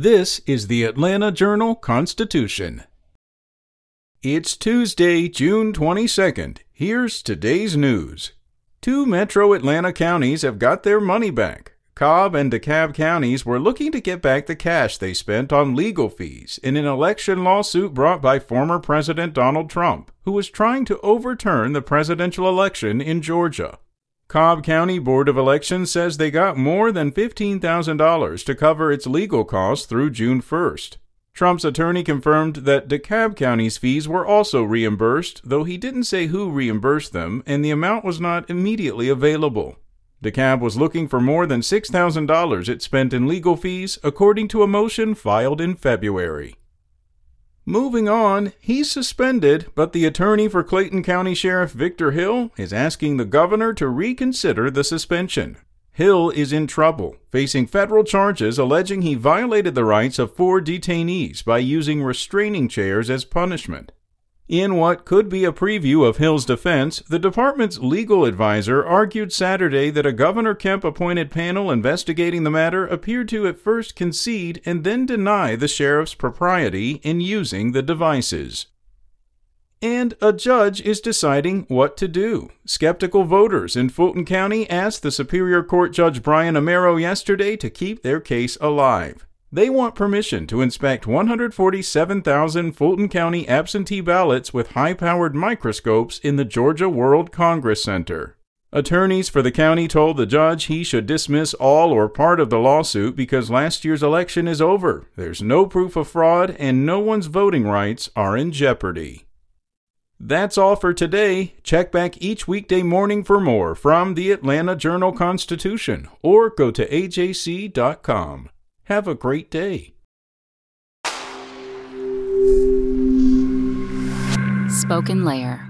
This is the Atlanta Journal-Constitution. It's Tuesday, June 22nd. Here's today's news. 2 metro Atlanta counties have got their money back. Cobb and DeKalb counties were looking to get back the cash they spent on legal fees in an election lawsuit brought by former President Donald Trump, who was trying to overturn the presidential election in Georgia. Cobb County Board of Elections says they got more than $15,000 to cover its legal costs through June 1st. Trump's attorney confirmed that DeKalb County's fees were also reimbursed, though he didn't say who reimbursed them, and the amount was not immediately available. DeKalb was looking for more than $6,000 it spent in legal fees, according to a motion filed in February. Moving on, he's suspended, but the attorney for Clayton County Sheriff Victor Hill is asking the governor to reconsider the suspension. Hill is in trouble, facing federal charges alleging he violated the rights of 4 detainees by using restraining chairs as punishment. In what could be a preview of Hill's defense, the department's legal advisor argued Saturday that a Governor Kemp-appointed panel investigating the matter appeared to at first concede and then deny the sheriff's propriety in using the devices. And a judge is deciding what to do. Skeptical voters in Fulton County asked the Superior Court Judge Brian Amaro yesterday to keep their case alive. They want permission to inspect 147,000 Fulton County absentee ballots with high-powered microscopes in the Georgia World Congress Center. Attorneys for the county told the judge he should dismiss all or part of the lawsuit because last year's election is over, there's no proof of fraud, and no one's voting rights are in jeopardy. That's all for today. Check back each weekday morning for more from the Atlanta Journal-Constitution, or go to AJC.com. Have a great day. Spoken Layer.